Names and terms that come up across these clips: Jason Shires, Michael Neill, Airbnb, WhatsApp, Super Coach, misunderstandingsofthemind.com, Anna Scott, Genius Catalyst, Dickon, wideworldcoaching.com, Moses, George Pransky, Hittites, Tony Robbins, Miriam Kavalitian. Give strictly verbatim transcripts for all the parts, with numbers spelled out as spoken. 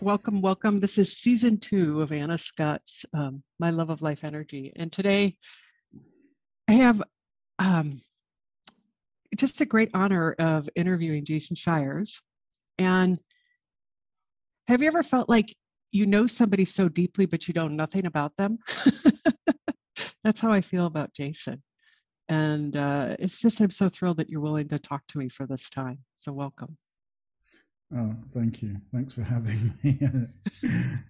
Welcome, welcome. This is season two of Anna Scott's um, My Love of Life Energy. And today I have um, just a great honor of interviewing Jason Shires. And have you ever felt like you know somebody so deeply, but you know nothing about them? That's how I feel about Jason. And uh, it's just, I'm so thrilled that you're willing to talk to me for this time. So welcome. Oh, thank you. Thanks for having me.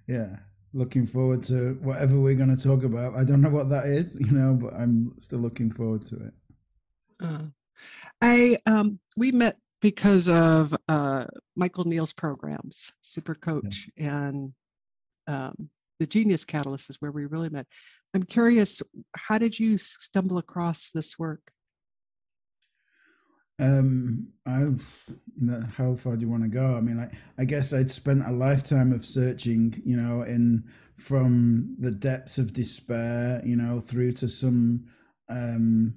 Yeah. Looking forward to whatever we're going to talk about. I don't know what that is, you know, but I'm still looking forward to it. Uh, I um, we met because of uh, Michael Neill's programs, Super Coach, yeah. and um, the Genius Catalyst is where we really met. I'm curious, how did you stumble across this work? Um, I've, how far do you want to go? I mean, I, I guess I'd spent a lifetime of searching, you know, in from the depths of despair, you know, through to some um,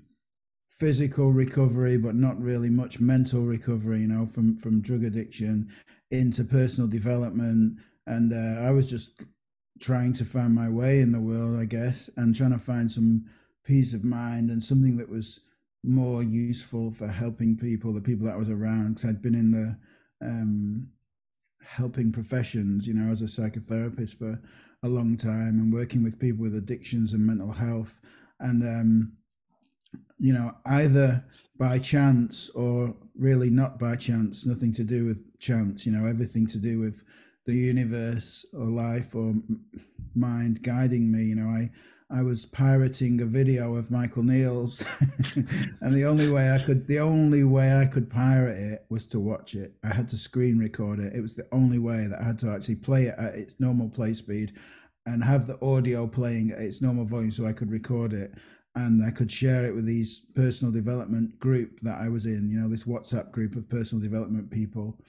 physical recovery, but not really much mental recovery, you know, from, from drug addiction into personal development. And uh, I was just trying to find my way in the world, I guess, and trying to find some peace of mind and something that was more useful for helping people, the people that I was around, because I'd been in the um, helping professions, you know, as a psychotherapist for a long time and working with people with addictions and mental health. And, um, you know, either by chance or really not by chance, nothing to do with chance, you know, everything to do with the universe or life or mind guiding me, you know, I I was pirating a video of Michael Neill's, and the only way I could, the only way I could pirate it was to watch it. I had to screen record it. It was the only way that I had to actually play it at its normal play speed and have the audio playing at its normal volume so I could record it. And I could share it with these personal development group that I was in, you know, this WhatsApp group of personal development people.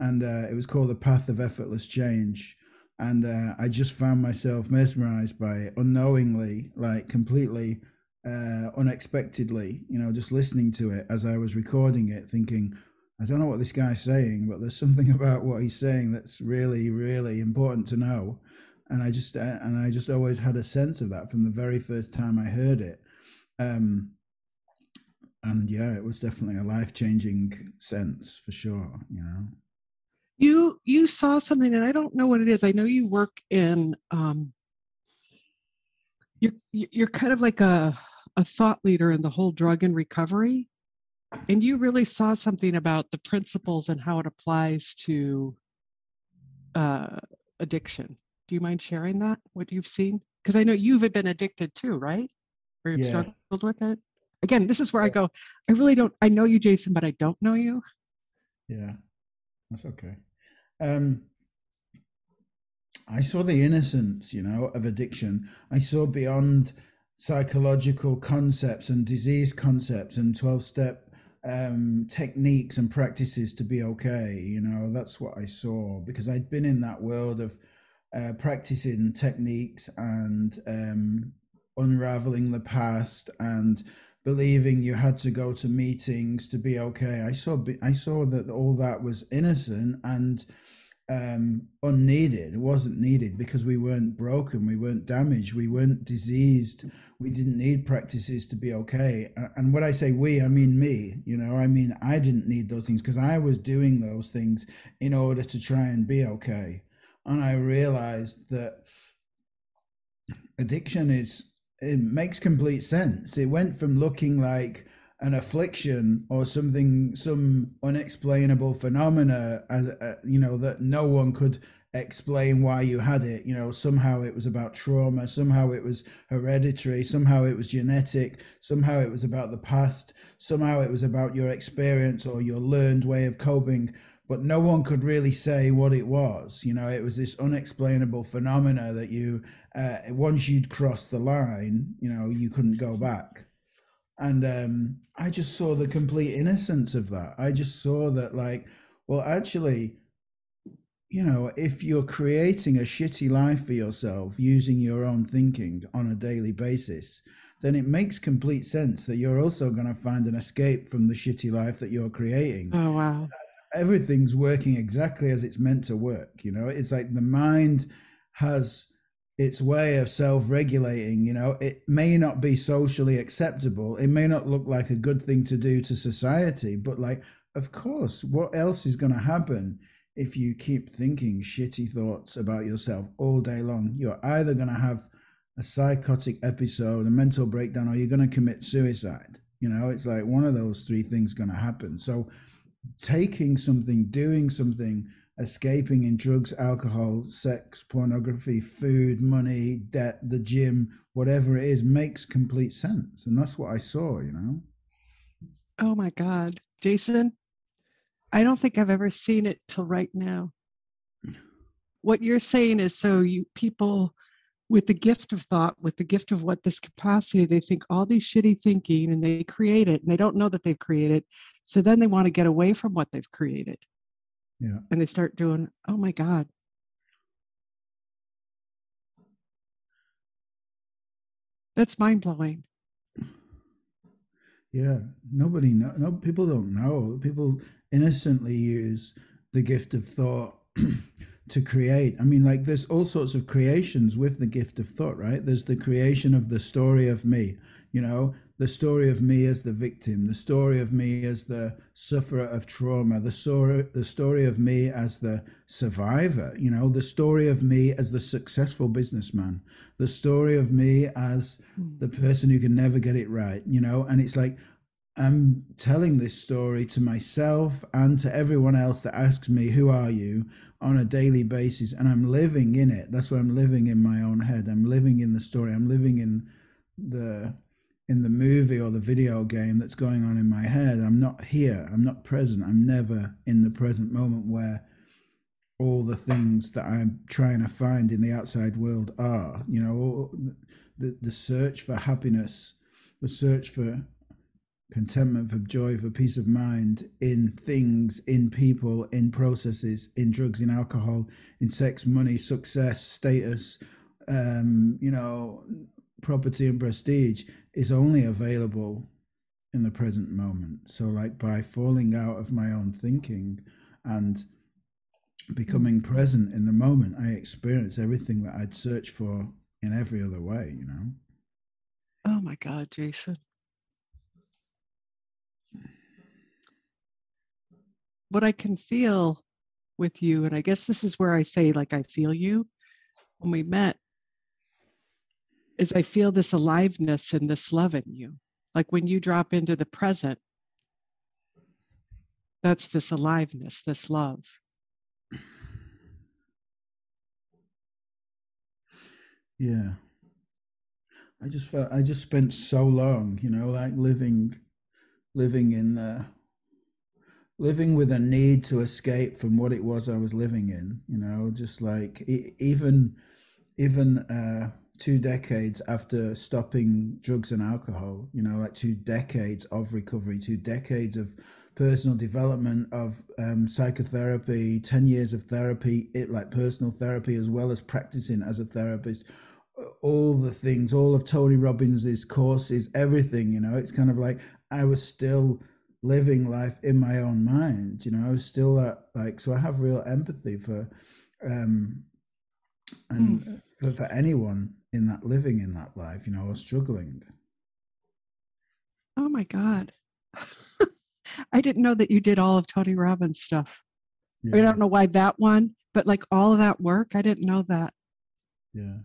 And uh, it was called The Path of Effortless Change. And uh, I just found myself mesmerized by it unknowingly, like completely uh, unexpectedly, you know, just listening to it as I was recording it, thinking, I don't know what this guy's saying, but there's something about what he's saying that's really, really important to know. And I just, uh, and I just always had a sense of that from the very first time I heard it. Um, and yeah, it was definitely a life-changing sense for sure, you know. You you saw something, and I don't know what it is. I know you work in, um, you're, you're kind of like a, a thought leader in the whole drug and recovery, and you really saw something about the principles and how it applies to uh, addiction. Do you mind sharing that, what you've seen? Because I know you've been addicted too, right? Or you've yeah. struggled with it? Again, this is where I go, I really don't, I know you, Jason, but I don't know you. Yeah, that's okay. Um, I saw the innocence, you know, of addiction. I saw beyond psychological concepts and disease concepts and twelve-step um, techniques and practices to be okay. You know, that's what I saw, because I'd been in that world of uh, practicing techniques and um, unraveling the past and believing you had to go to meetings to be okay. I saw I saw that all that was innocent and um, unneeded. It wasn't needed because we weren't broken, we weren't damaged, we weren't diseased. We didn't need practices to be okay. And when I say we, I mean me. You know, I mean I didn't need those things because I was doing those things in order to try and be okay. And I realized that addiction is... it makes complete sense. It went from looking like an affliction or something, some unexplainable phenomena, as, uh, you know, that no one could explain why you had it. You know, somehow it was about trauma. Somehow it was hereditary. Somehow it was genetic. Somehow it was about the past. Somehow it was about your experience or your learned way of coping. but no one could really say what it was. You know, it was this unexplainable phenomena that you, uh, once you'd crossed the line, you know, you couldn't go back. And um, I just saw the complete innocence of that. I just saw that, like, well, actually, you know, if you're creating a shitty life for yourself using your own thinking on a daily basis, then it makes complete sense that you're also going to find an escape from the shitty life that you're creating. Oh, wow. Everything's working exactly as it's meant to work. You know, it's like the mind has its way of self-regulating. You know, it may not be socially acceptable. It may not look like a good thing to do to society, but, like, of course, what else is going to happen? If you keep thinking shitty thoughts about yourself all day long, you're either going to have a psychotic episode, a mental breakdown, or you're going to commit suicide. You know, it's like one of those three things going to happen. So taking something, doing something, escaping in drugs, alcohol, sex, pornography, food, money, debt, the gym, whatever it is, makes complete sense. And that's what I saw, you know? Oh my God, Jason. I don't think I've ever seen it till right now. What you're saying is, so you people with the gift of thought, with the gift of what this capacity, they think all these shitty thinking and they create it and they don't know that they've created. So then they want to get away from what they've created. Yeah. And they start doing, oh my God. That's mind blowing. Yeah, nobody know. No, people don't know. People innocently use the gift of thought to create. I mean, like, there's all sorts of creations with the gift of thought, right? There's the creation of the story of me, you know, the story of me as the victim, the story of me as the sufferer of trauma, the story, the story of me as the survivor, you know, the story of me as the successful businessman, the story of me as the person who can never get it right, you know. And it's like, I'm telling this story to myself and to everyone else that asks me, who are you, on a daily basis. And I'm living in it. That's why I'm living in my own head. I'm living in the story. I'm living in the, in the movie or the video game that's going on in my head. I'm not here. I'm not present. I'm never in the present moment where all the things that I'm trying to find in the outside world are, you know, the, the search for happiness, the search for contentment, for joy, for peace of mind, in things, in people, in processes, in drugs, in alcohol, in sex, money, success, status, um, you know, property and prestige, is only available in the present moment. So, like, by falling out of my own thinking and becoming present in the moment, I experience everything that I'd search for in every other way, you know? Oh my God, Jason. What I can feel with you, and I guess this is where I say, like, I feel you when we met, is I feel this aliveness and this love in you. Like, when you drop into the present, that's this aliveness, this love. Yeah. I just felt, I just spent so long, you know, like living, living in the, living with a need to escape from what it was I was living in, you know, just like, even, even uh, two decades after stopping drugs and alcohol, you know, like two decades of recovery, two decades of personal development, of um, psychotherapy, ten years of therapy, it like personal therapy, as well as practicing as a therapist, all the things, all of Tony Robbins's courses, everything, you know, it's kind of like, I was still living life in my own mind, you know, I was still at, like, so I have real empathy for um and mm. for, for anyone in that, living in that life, you know, or struggling. Oh my God. I didn't know that you did all of Tony Robbins stuff. Yeah. I mean, I don't know why that one, but like all of that work, I didn't know that. Yeah.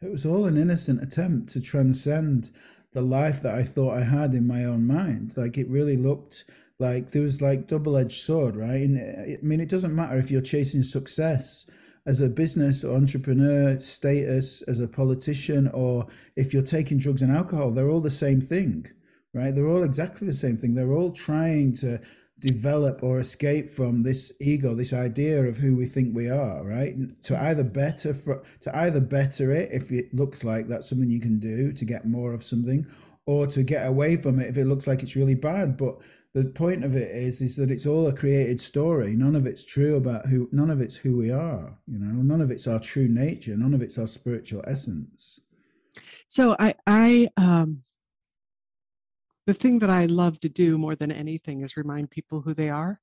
It was all an innocent attempt to transcend the life that I thought I had in my own mind. Like, it really looked like there was like double-edged sword, right? And I mean, it doesn't matter if you're chasing success as a business or entrepreneur, status as a politician, or if you're taking drugs and alcohol, they're all the same thing, right? They're all exactly the same thing. They're all trying to develop or escape from this ego, this idea of who we think we are, right? To either better for, to either better it if it looks like that's something you can do to get more of something, or to get away from it if it looks like it's really bad. But the point of it is, is that it's all a created story. None of it's true about who, none of it's who we are, you know, none of it's our true nature, none of it's our spiritual essence. So I, I, um, the thing that I love to do more than anything is remind people who they are.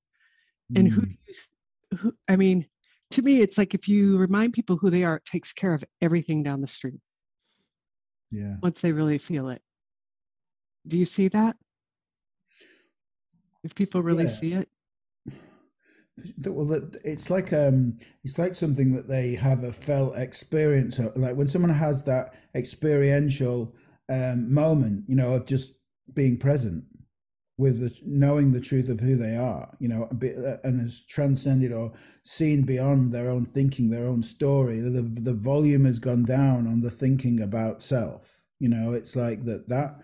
And mm. who, you, who, I mean, to me, it's like if you remind people who they are, it takes care of everything down the street. Yeah. Once they really feel it. Do you see that? If people really yeah. see it? Well, it's like um, it's like something that they have a felt experience of. Like when someone has that experiential um, moment, you know, of just being present with the, knowing the truth of who they are, you know, and has transcended or seen beyond their own thinking, their own story. The, the volume has gone down on the thinking about self. You know, it's like that that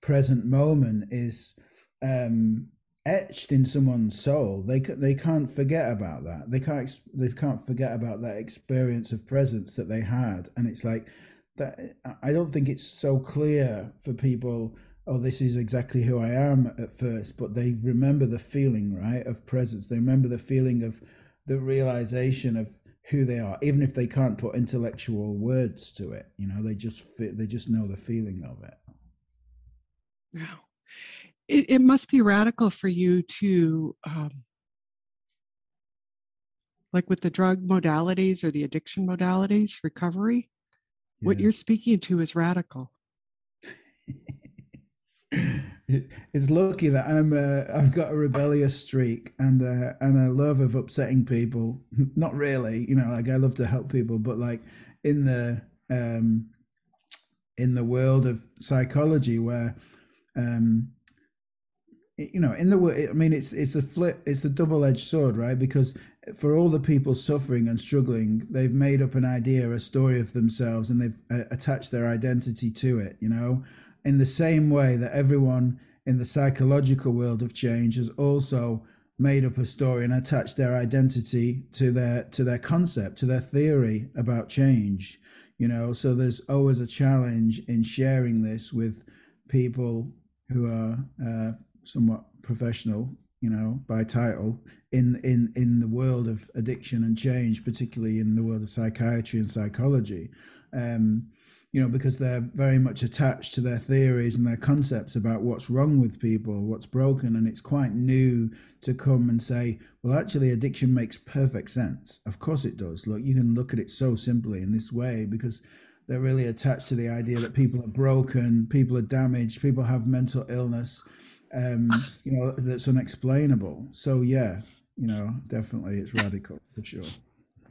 present moment is um, etched in someone's soul. They they can't forget about that. They can't they can't forget about that experience of presence that they had. And it's like that. I don't think it's so clear for people. Oh, this is exactly who I am at first, but they remember the feeling, right, of presence. They remember the feeling of the realization of who they are, even if they can't put intellectual words to it. You know, they just they just know the feeling of it. Wow, it, it must be radical for you to, um, like with the drug modalities or the addiction modalities, recovery. Yeah. What you're speaking to is radical. It's lucky that I'm uh, I've got a rebellious streak and uh, and a love of upsetting people. Not really, you know, like I love to help people, but like in the um, in the world of psychology, where um, you know, in the I mean, it's it's the flip, it's the double-edged sword, right? Because for all the people suffering and struggling, they've made up an idea, a story of themselves, and they've uh, attached their identity to it, you know. In the same way that everyone in the psychological world of change has also made up a story and attached their identity to their to their concept, to their theory about change, you know. So there's always a challenge in sharing this with people who are uh, somewhat professional, you know, by title in in in the world of addiction and change, particularly in the world of psychiatry and psychology. Um, You know, because they're very much attached to their theories and their concepts about what's wrong with people, what's broken. And it's quite new to come and say, well, actually, addiction makes perfect sense. Of course it does. Look, you can look at it so simply in this way, because they're really attached to the idea that people are broken, people are damaged, people have mental illness, um, you know, that's unexplainable. So, yeah, you know, definitely it's radical for sure.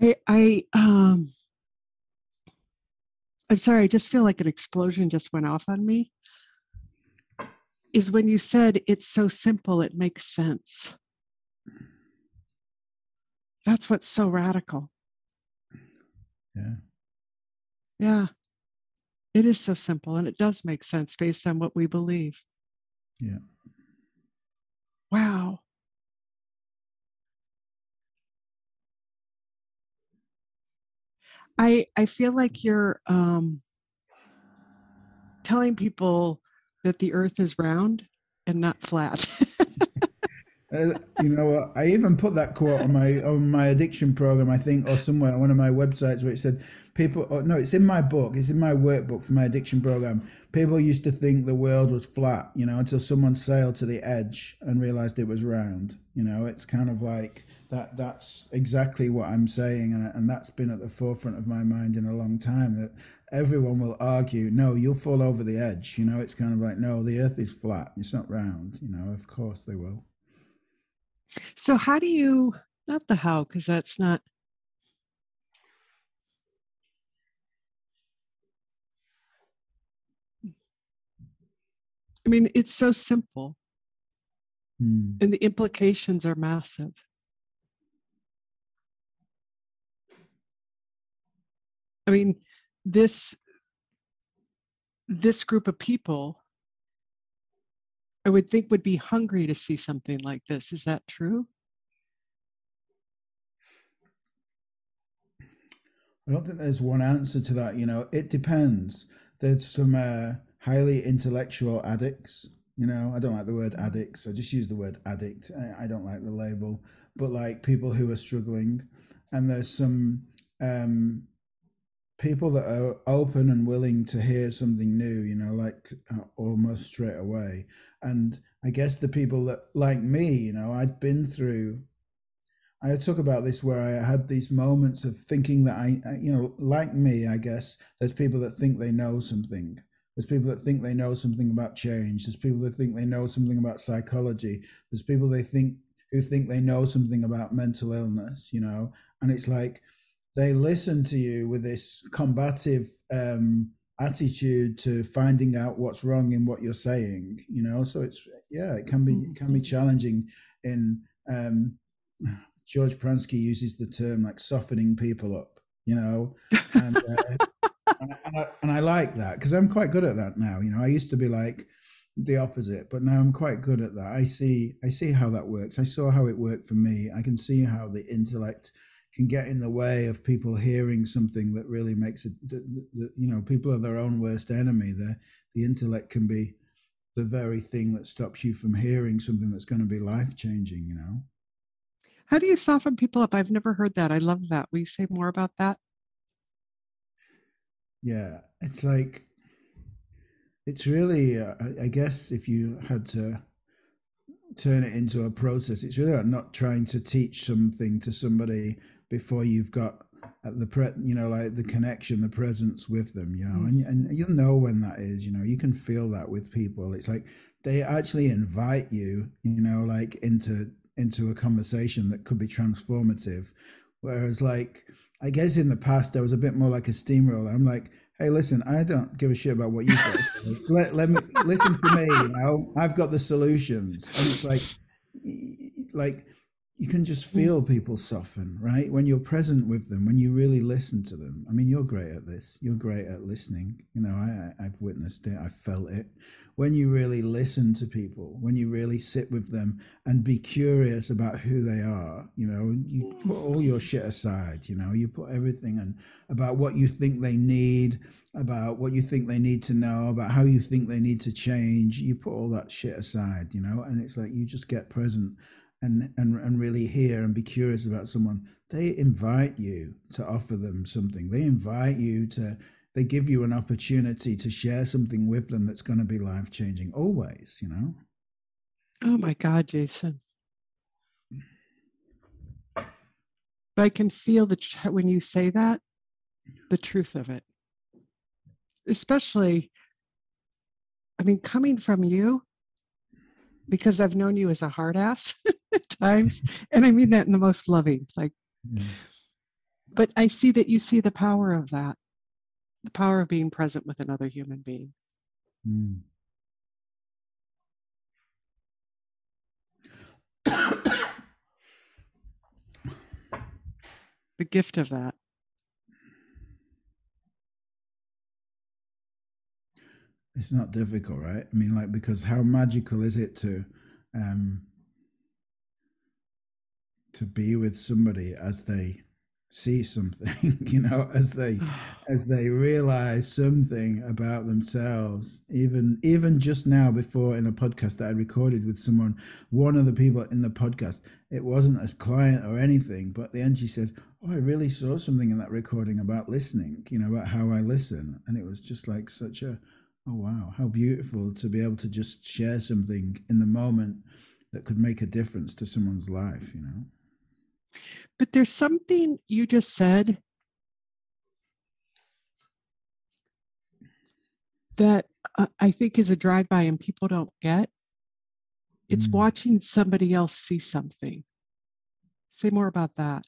I, I um... I'm sorry, I just feel like an explosion just went off on me, is when you said it's so simple, it makes sense. That's what's so radical. Yeah. Yeah. It is so simple, and it does make sense based on what we believe. Yeah. Wow. I, I feel like you're um, telling people that the earth is round and not flat. uh, you know what? I even put that quote on my on my addiction program, I think, or somewhere on one of my websites, where it said people, or no, it's in my book, it's in my workbook for my addiction program. People used to think the world was flat, you know, until someone sailed to the edge and realized it was round. You know, it's kind of like, That that's exactly what I'm saying, and and that's been at the forefront of my mind in a long time. That everyone will argue, no, you'll fall over the edge. You know, it's kind of like, no, the earth is flat. It's not round. You know, of course they will. So how do you? Not the how, because that's not. I mean, it's so simple, hmm. and the implications are massive. I mean, this, this group of people, I would think would be hungry to see something like this. Is that true? I don't think there's one answer to that. You know, it depends. There's some uh, highly intellectual addicts. You know, I don't like the word addicts. I just use the word addict. I, I don't like the label. But like people who are struggling, and there's some um, people that are open and willing to hear something new, you know, like uh, almost straight away. And I guess the people that like me, you know, I'd been through, I talk about this where I had these moments of thinking that I, I, you know, like me, I guess there's people that think they know something. There's people that think they know something about change. There's people that think they know something about psychology. There's people they think who think they know something about mental illness, you know, and it's like they listen to you with this combative um, attitude to finding out what's wrong in what you're saying, you know. So it's, yeah, it can be, it can be challenging in, um, George Pransky uses the term like softening people up, you know, and, uh, and, I, and I like that because I'm quite good at that now. You know, I used to be like the opposite, but now I'm quite good at that. I see, I see how that works. I saw how it worked for me. I can see how the intellect can get in the way of people hearing something that really makes it, you know, people are their own worst enemy. The, the intellect can be the very thing that stops you from hearing something that's going to be life-changing, you know. How do you soften people up? I've never heard that. I love that. Will you say more about that? Yeah, it's like, it's really, uh, I guess if you had to turn it into a process, it's really about not trying to teach something to somebody before you've got the, pre- you know, like the connection, the presence with them, you know, and, and you'll know when that is, you know, you can feel that with people. It's like they actually invite you, you know, like into into a conversation that could be transformative. Whereas like, I guess in the past, I was a bit more like a steamroller. I'm like, hey, listen, I don't give a shit about what you guys let, let me listen to me, you know, I've got the solutions. And it's like, like you can just feel people soften, right? When you're present with them, when you really listen to them. I mean, you're great at this. You're great at listening. You know, I, I've witnessed it. I felt it. When you really listen to people, when you really sit with them and be curious about who they are, you know, you put all your shit aside, you know, you put everything in about what you think they need, about what you think they need to know, about how you think they need to change. You put all that shit aside, you know, and it's like you just get present. And, and and really hear and be curious about someone. They invite you to offer them something. They invite you to, they give you an opportunity to share something with them that's going to be life-changing always, you know? Oh my God, Jason. But I can feel the, when you say that, the truth of it. Especially, I mean, coming from you, because I've known you as a hard ass at times. And I mean that in the most loving, like, yeah. But I see that you see the power of that, the power of being present with another human being. Mm. The gift of that. It's not difficult, right? I mean, like, because how magical is it to um, to be with somebody as they see something, you know, as they as they realize something about themselves. Even even just now before in a podcast that I recorded with someone, one of the people in the podcast, it wasn't a client or anything, but at the end she said, oh, I really saw something in that recording about listening, you know, about how I listen. And it was just like such a, oh, wow, how beautiful to be able to just share something in the moment that could make a difference to someone's life, you know? But there's something you just said that uh, I think is a drive-by and people don't get. It's mm. watching somebody else see something. Say more about that.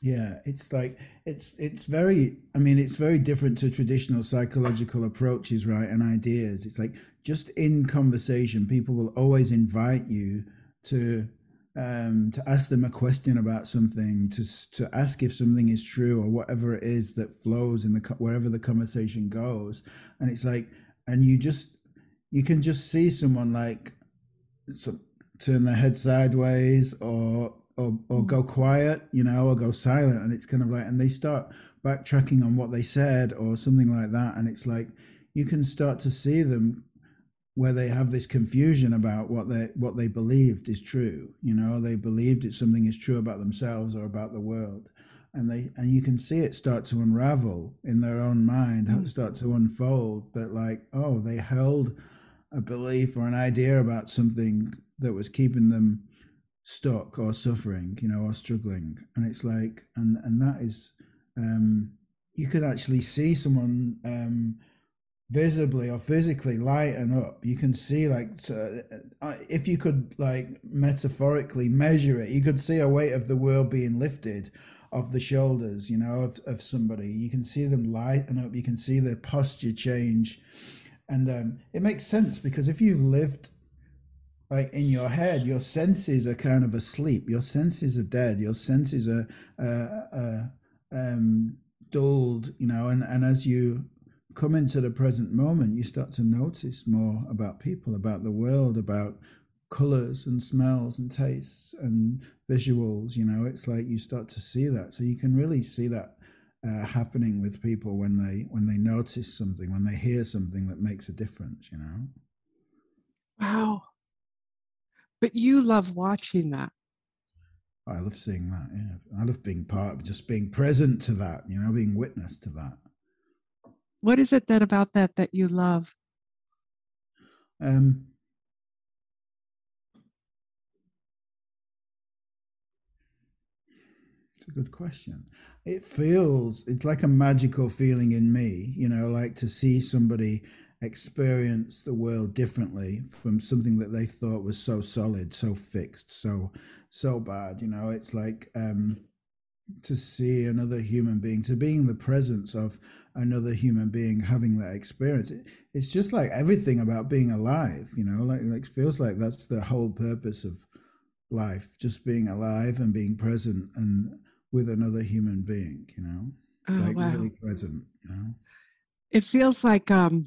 Yeah, it's like, it's it's very, I mean, it's very different to traditional psychological approaches, right, and ideas. It's like just in conversation, people will always invite you to um, to ask them a question about something, to to ask if something is true or whatever it is that flows in the wherever the conversation goes. And it's like, and you just, you can just see someone like so, turn their head sideways or, or, or go quiet, you know, or go silent. And it's kind of like, and they start backtracking on what they said or something like that. And it's like, you can start to see them where they have this confusion about what they, what they believed is true. You know, they believed that something is true about themselves or about the world. And they, and you can see it start to unravel in their own mind, mm-hmm. start to unfold that like, oh, they held a belief or an idea about something that was keeping them stuck or suffering, you know, or struggling. And it's like, and, and that is, um, you could actually see someone, um, visibly or physically lighten up. You can see, like, uh, if you could, like, metaphorically measure it, you could see a weight of the world being lifted off the shoulders, you know, of, of somebody. You can see them lighten up. You can see their posture change. And um, it makes sense, because if you've lived, like, in your head, your senses are kind of asleep. Your senses are dead. Your senses are uh, uh, um, dulled, you know, and, and as you come into the present moment, you start to notice more about people, about the world, about colors and smells and tastes and visuals. You know, it's like you start to see that. So you can really see that uh, happening with people when they when they notice something, when they hear something that makes a difference, you know. Wow. But you love watching that. I love seeing that. Yeah. I love being part of, just being present to that, you know, being witness to that. What is it that about that that you love? Um, it's a good question. It feels, it's like a magical feeling in me, you know, like to see somebody experience the world differently from something that they thought was so solid, so fixed, so, so bad, you know. It's like, um, to see another human being, to be in the presence of another human being having that experience. It, it's just like everything about being alive, you know, like, like it feels like that's the whole purpose of life, just being alive and being present and with another human being, you know, oh, like wow. Really present, you know. It feels like, um,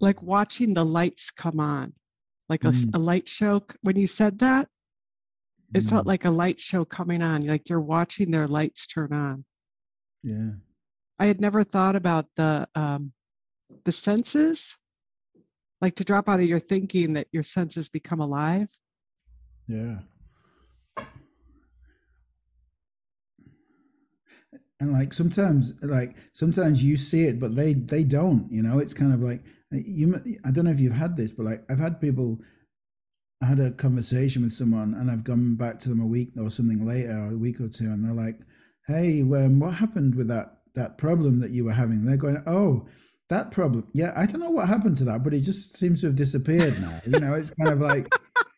like watching the lights come on, like a, mm. a light show. When you said that, it felt like a light show coming on, like you're watching their lights turn on. Yeah. I had never thought about the um, the senses, like to drop out of your thinking that your senses become alive. Yeah. And like sometimes, like sometimes you see it, but they, they don't, you know. It's kind of like, you. I don't know if you've had this, but like I've had people, I had a conversation with someone and I've gone back to them a week or something later, or a week or two, and they're like, hey, um, what happened with that, that problem that you were having? They're going, oh, that problem. Yeah, I don't know what happened to that, but it just seems to have disappeared now. You know, it's kind of like,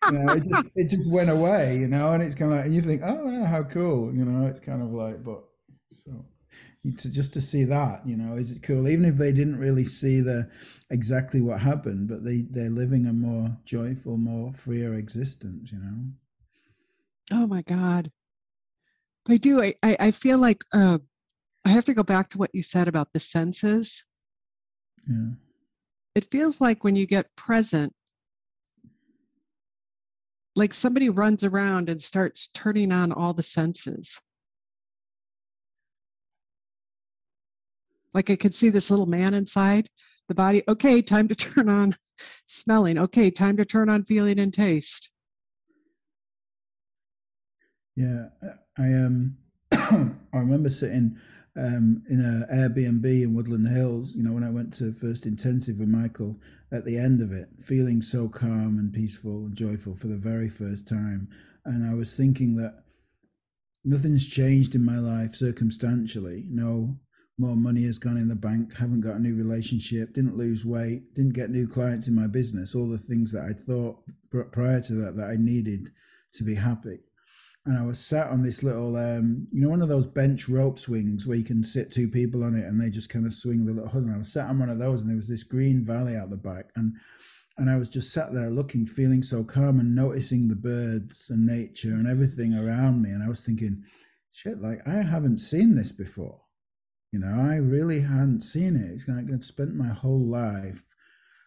you know, it just, it just went away, you know, and it's kind of like, and you think, oh, yeah, how cool. You know, it's kind of like, but so you to, just to see that, you know, is it cool? Even if they didn't really see the exactly what happened, but they, they're living a more joyful, more freer existence, you know? Oh my God. I do. I, I, I feel like uh, I have to go back to what you said about the senses. Yeah. It feels like when you get present, like somebody runs around and starts turning on all the senses. Like I could see this little man inside the body. Okay, time to turn on smelling. Okay, time to turn on feeling and taste. Yeah, I um, I remember sitting um in an Airbnb in Woodland Hills. You know, when I went to first intensive with Michael, at the end of it, feeling so calm and peaceful and joyful for the very first time, and I was thinking that nothing's changed in my life circumstantially. No. More money has gone in the bank, haven't got a new relationship, didn't lose weight, didn't get new clients in my business, all the things that I thought prior to that that I needed to be happy. And I was sat on this little, um, you know, one of those bench rope swings where you can sit two people on it and they just kind of swing the little hood. And I was sat on one of those and there was this green valley out the back. And and I was just sat there looking, feeling so calm and noticing the birds and nature and everything around me. And I was thinking, shit, like I haven't seen this before. You know, I really hadn't seen it. It's like I'd spent my whole life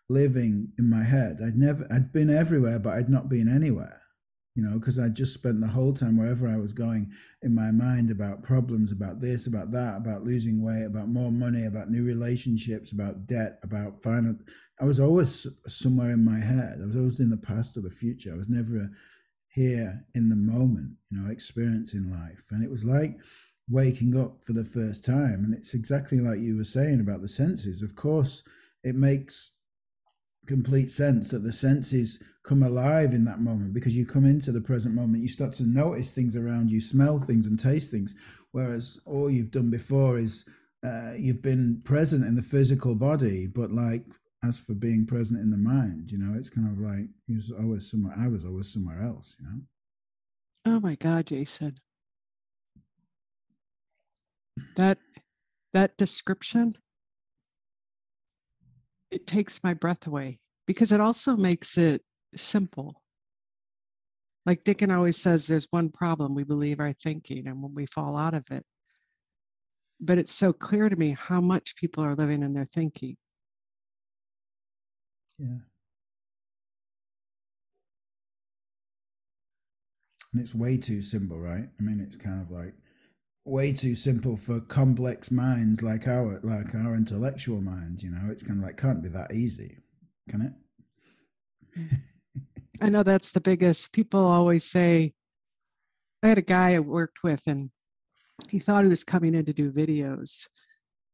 living in my head. I'd never, I'd been everywhere, but I'd not been anywhere, you know, because I just spent the whole time wherever I was going in my mind about problems, about this, about that, about losing weight, about more money, about new relationships, about debt, about finance. I was always somewhere in my head. I was always in the past or the future. I was never here in the moment, you know, experiencing life. And it was like waking up for the first time. And it's exactly like you were saying about the senses. Of course, it makes complete sense that the senses come alive in that moment, because you come into the present moment, you start to notice things around you, smell things and taste things, whereas all you've done before is uh, you've been present in the physical body. But like, as for being present in the mind, you know, it's kind of like he was always somewhere, I was always somewhere else, you know. Oh my God, Jason. That that description, it takes my breath away, because it also makes it simple. Like Dickon always says, there's one problem, we believe our thinking, and when we fall out of it. But it's so clear to me how much people are living in their thinking. Yeah. And it's way too simple, right? I mean, it's kind of like way too simple for complex minds like our like our intellectual minds, you know. It's kind of like, can't be that easy, can it? I know that's the biggest. People always say, I had a guy I worked with, and he thought he was coming in to do videos.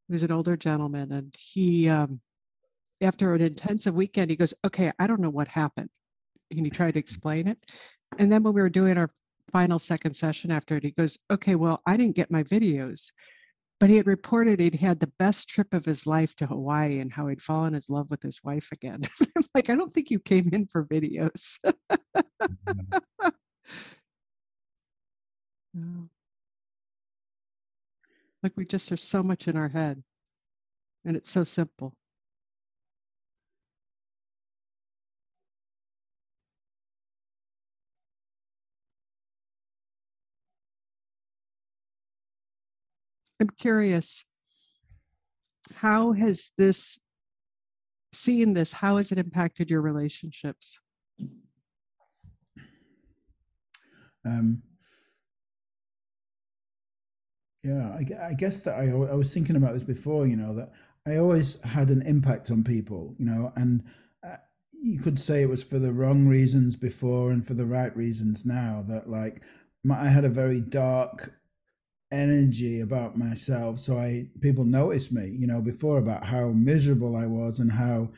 He was an older gentleman, and he um after an intensive weekend, he goes, okay, I don't know what happened. And he tried to explain it. And then when we were doing our final second session after it, he goes, okay, well, I didn't get my videos. But he had reported he'd had the best trip of his life to Hawaii, and how he'd fallen in love with his wife again. Like, I don't think you came in for videos. Mm-hmm. Oh. Like, we just are so much in our head, and it's so simple. I'm curious, how has this, seeing this, how has it impacted your relationships? Um, yeah, I, I guess that I, I was thinking about this before, you know, that I always had an impact on people, you know, and uh, you could say it was for the wrong reasons before and for the right reasons now, that like my, I had a very dark energy about myself, so I people noticed me, you know, before, about how miserable I was and how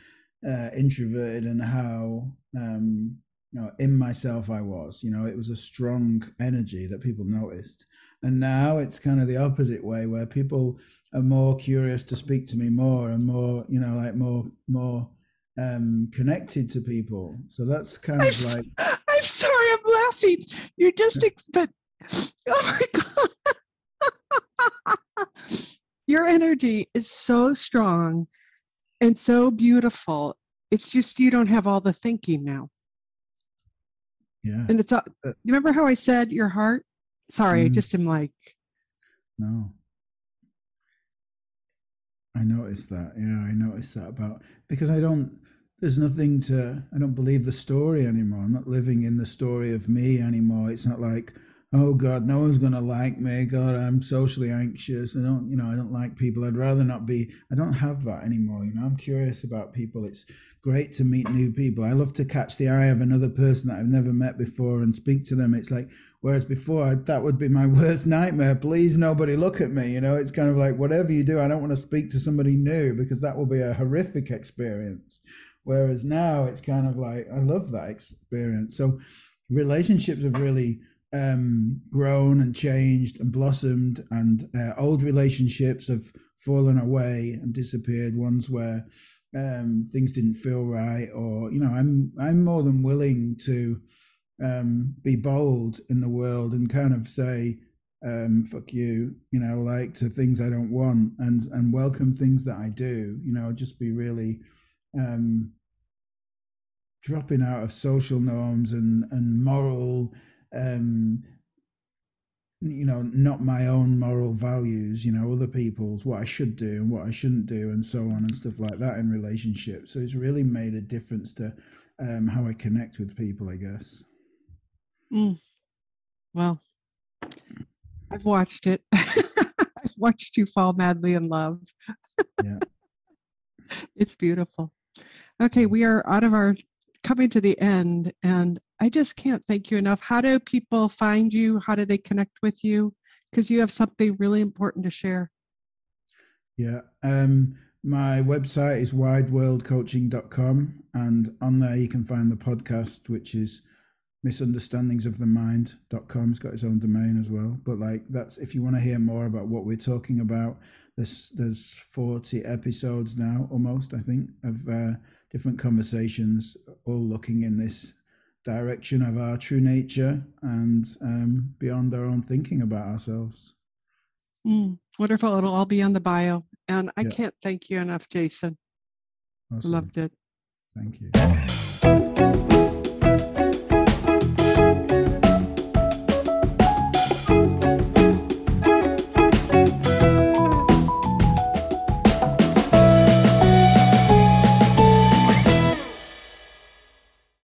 uh, introverted and how um you know in myself I was, you know. It was a strong energy that people noticed. And now it's kind of the opposite way, where people are more curious to speak to me more and more, you know, like more more um connected to people. So that's kind I'm of like s- I'm sorry, I'm laughing. You're just ex- but oh my God. Your energy is so strong and so beautiful. It's just you don't have all the thinking now. Yeah. And it's all, you remember how I said your heart? Sorry, mm. I just am like. No. I noticed that. Yeah, I noticed that about, because I don't, there's nothing to, I don't believe the story anymore. I'm not living in the story of me anymore. It's not like, oh God, no one's going to like me. God, I'm socially anxious. I don't, you know, I don't like people. I'd rather not be, I don't have that anymore. You know, I'm curious about people. It's great to meet new people. I love to catch the eye of another person that I've never met before and speak to them. It's like, whereas before I, that would be my worst nightmare. Please, nobody look at me. You know, it's kind of like, whatever you do, I don't want to speak to somebody new, because that will be a horrific experience. Whereas now it's kind of like, I love that experience. So relationships have really um grown and changed and blossomed, and uh, old relationships have fallen away and disappeared, ones where um things didn't feel right, or you know, i'm i'm more than willing to um be bold in the world and kind of say um fuck you, you know, like, to things I don't want, and and welcome things that I do, you know. Just be really um dropping out of social norms and and moral um you know, not my own moral values, you know, other people's, what I should do and what I shouldn't do and so on and stuff like that in relationships. So it's really made a difference to um, how I connect with people, I guess. Mm. Well, I've watched it. I've watched you fall madly in love. Yeah. It's beautiful. Okay, we are out of our, coming to the end, and I just can't thank you enough. How do people find you? How do they connect with you? Because you have something really important to share. Yeah. Um, my website is wide world coaching dot com, and on there you can find the podcast, which is misunderstandings of the mind dot com. It's got its own domain as well. But like that's, if you want to hear more about what we're talking about, there's, there's forty episodes now almost, I think, of uh, different conversations, all looking in this direction of our true nature and um, beyond our own thinking about ourselves. Mm, wonderful. It'll all be on the bio. And I yeah. can't thank you enough, Jason. Awesome. Loved it. Thank you.